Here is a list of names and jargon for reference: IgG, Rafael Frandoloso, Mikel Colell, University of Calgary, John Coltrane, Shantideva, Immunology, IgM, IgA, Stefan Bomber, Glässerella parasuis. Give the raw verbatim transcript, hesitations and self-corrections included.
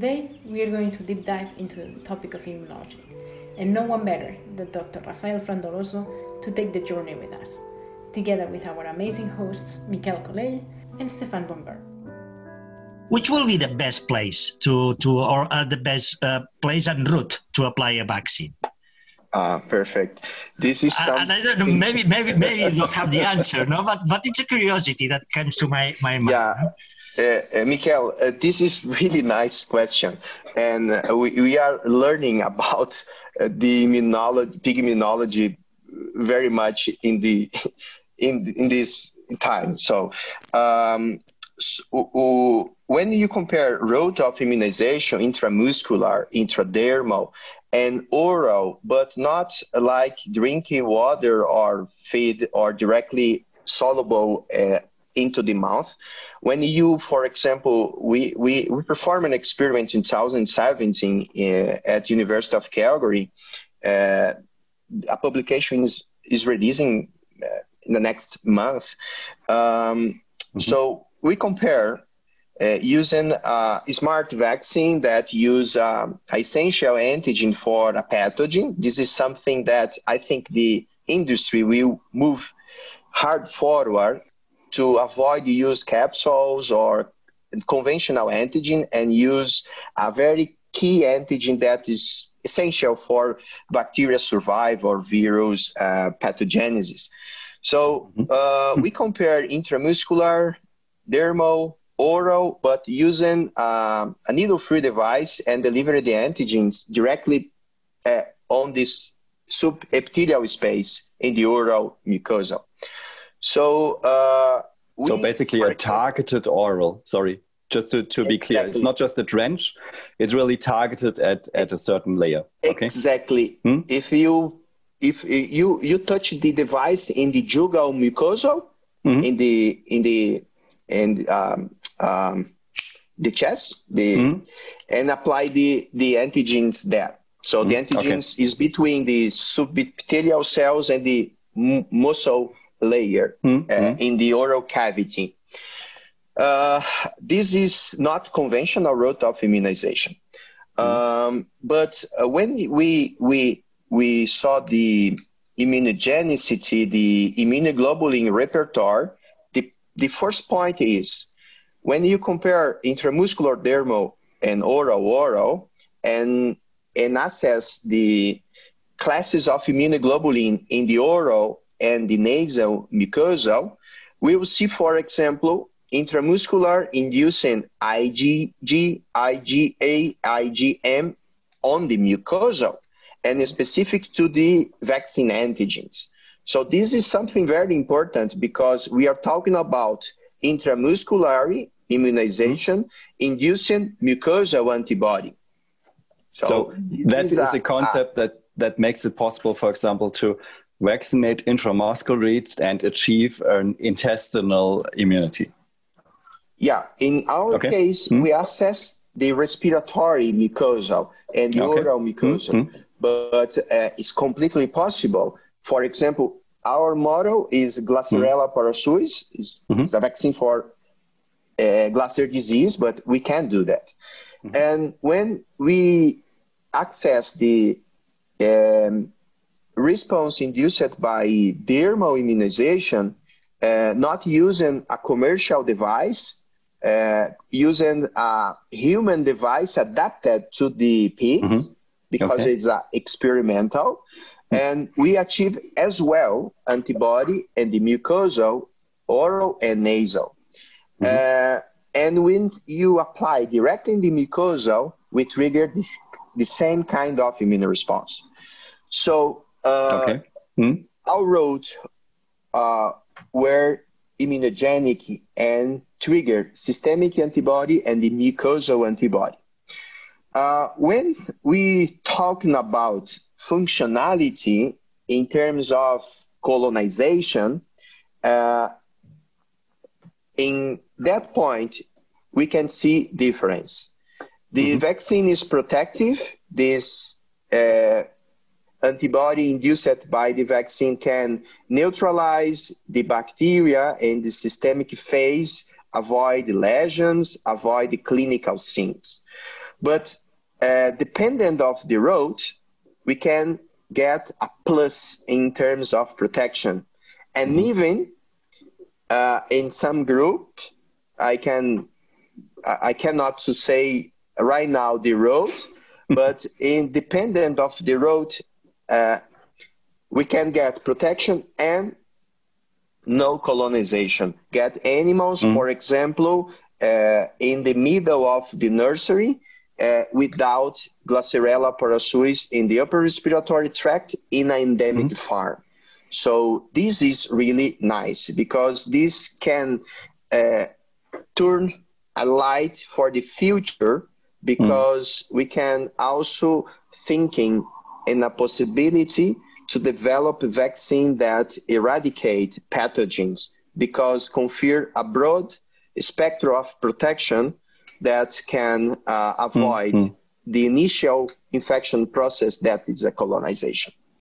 Today, we are going to deep dive into the topic of immunology, and no one better than Doctor Rafael Frandoloso to take the journey with us, together with our amazing hosts, Mikel Colell and Stefan Bomber. Which will be the best place to, to or are the best uh, place and route to apply a vaccine? Ah, perfect. This is something... and I don't know, maybe, maybe, maybe you don't have the answer, no? But, but it's a curiosity that comes to my, my mind. Yeah. Uh, uh, Mikel, uh, this is really nice question, and uh, we, we are learning about uh, the immunology, pig immunology, very much in the in in this time. So, um, so when you compare route of immunization, intramuscular, intradermal, and oral, but not like drinking water or feed or directly soluble. Uh, into the mouth. When you, for example, we, we, we performed an experiment in two thousand seventeen uh, at University of Calgary. Uh, a publication is, is releasing uh, in the next month. Um, mm-hmm. So we compare uh, using uh, a smart vaccine that use um, essential antigen for a pathogen. This is something that I think the industry will move hard forward to avoid use capsules or conventional antigen and use a very key antigen that is essential for bacteria survive or virus uh, pathogenesis. So uh, we compare intramuscular, dermal, oral, but using um, a needle-free device and deliver the antigens directly uh, on this subepithelial space in the oral mucosa. So, uh, we so basically a targeted oral, sorry, just to, to be exactly. clear, it's not just a drench, it's really targeted at, at a certain layer. Okay? Exactly. Hmm? If you, if you, you touch the device in the jugal mucosa, mm-hmm. in the, in the, and, um, um, the chest, the, mm-hmm. and apply the, the antigens there. So mm-hmm. the antigens okay. is between the subepithelial cells and the m- muscle layer mm-hmm. uh, in the oral cavity. Uh, this is not conventional route of immunization. Mm-hmm. Um, but uh, when we, we, we saw the immunogenicity, the immunoglobulin repertoire, the, the first point is when you compare intramuscular dermal and oral oral and, and assess the classes of immunoglobulin in the oral and the nasal mucosal, we will see, for example, intramuscular inducing IgG, IgA, IgM on the mucosal and specific to the vaccine antigens. So this is something very important because we are talking about intramuscular immunization mm-hmm. inducing mucosal antibody. So, so that is a, a concept uh, that, that makes it possible, for example, to vaccinate intramuscularly and achieve an intestinal immunity. Yeah, in our okay. case, mm-hmm. we assess the respiratory mucosa and the okay. oral mucosa, mm-hmm. but uh, it's completely possible. For example, our model is Glässerella parasuis. It's, mm-hmm. it's a vaccine for uh, Glässer disease, but we can do that. Mm-hmm. And when we access the um, response induced by dermal immunization, uh, not using a commercial device, uh, using a human device adapted to the pigs mm-hmm. because okay. it's uh, experimental. Mm-hmm. And we achieve as well antibody and the mucosal, oral and nasal. Mm-hmm. Uh, and when you apply directly in the mucosal, we trigger the, the same kind of immune response. So, Uh, okay. hmm. our road uh, were immunogenic and triggered systemic antibody and the mucosal antibody. Uh, when we talking about functionality in terms of colonization, uh, in that point, we can see difference. The mm-hmm. vaccine is protective. This uh, antibody induced by the vaccine can neutralize the bacteria in the systemic phase, avoid lesions, avoid the clinical signs. But uh, dependent of the route, we can get a plus in terms of protection. And even uh, in some group, I can I cannot to say right now the road, but independent of the road, uh, we can get protection and no colonization. Get animals, mm. for example, uh, in the middle of the nursery uh, without Glässerella parasuis in the upper respiratory tract in an endemic mm. farm. So this is really nice because this can uh, turn a light for the future, because mm. we can also thinking in a possibility to develop a vaccine that eradicate pathogens, because confer a broad spectrum of protection that can uh, avoid mm. the initial infection process that is a colonization.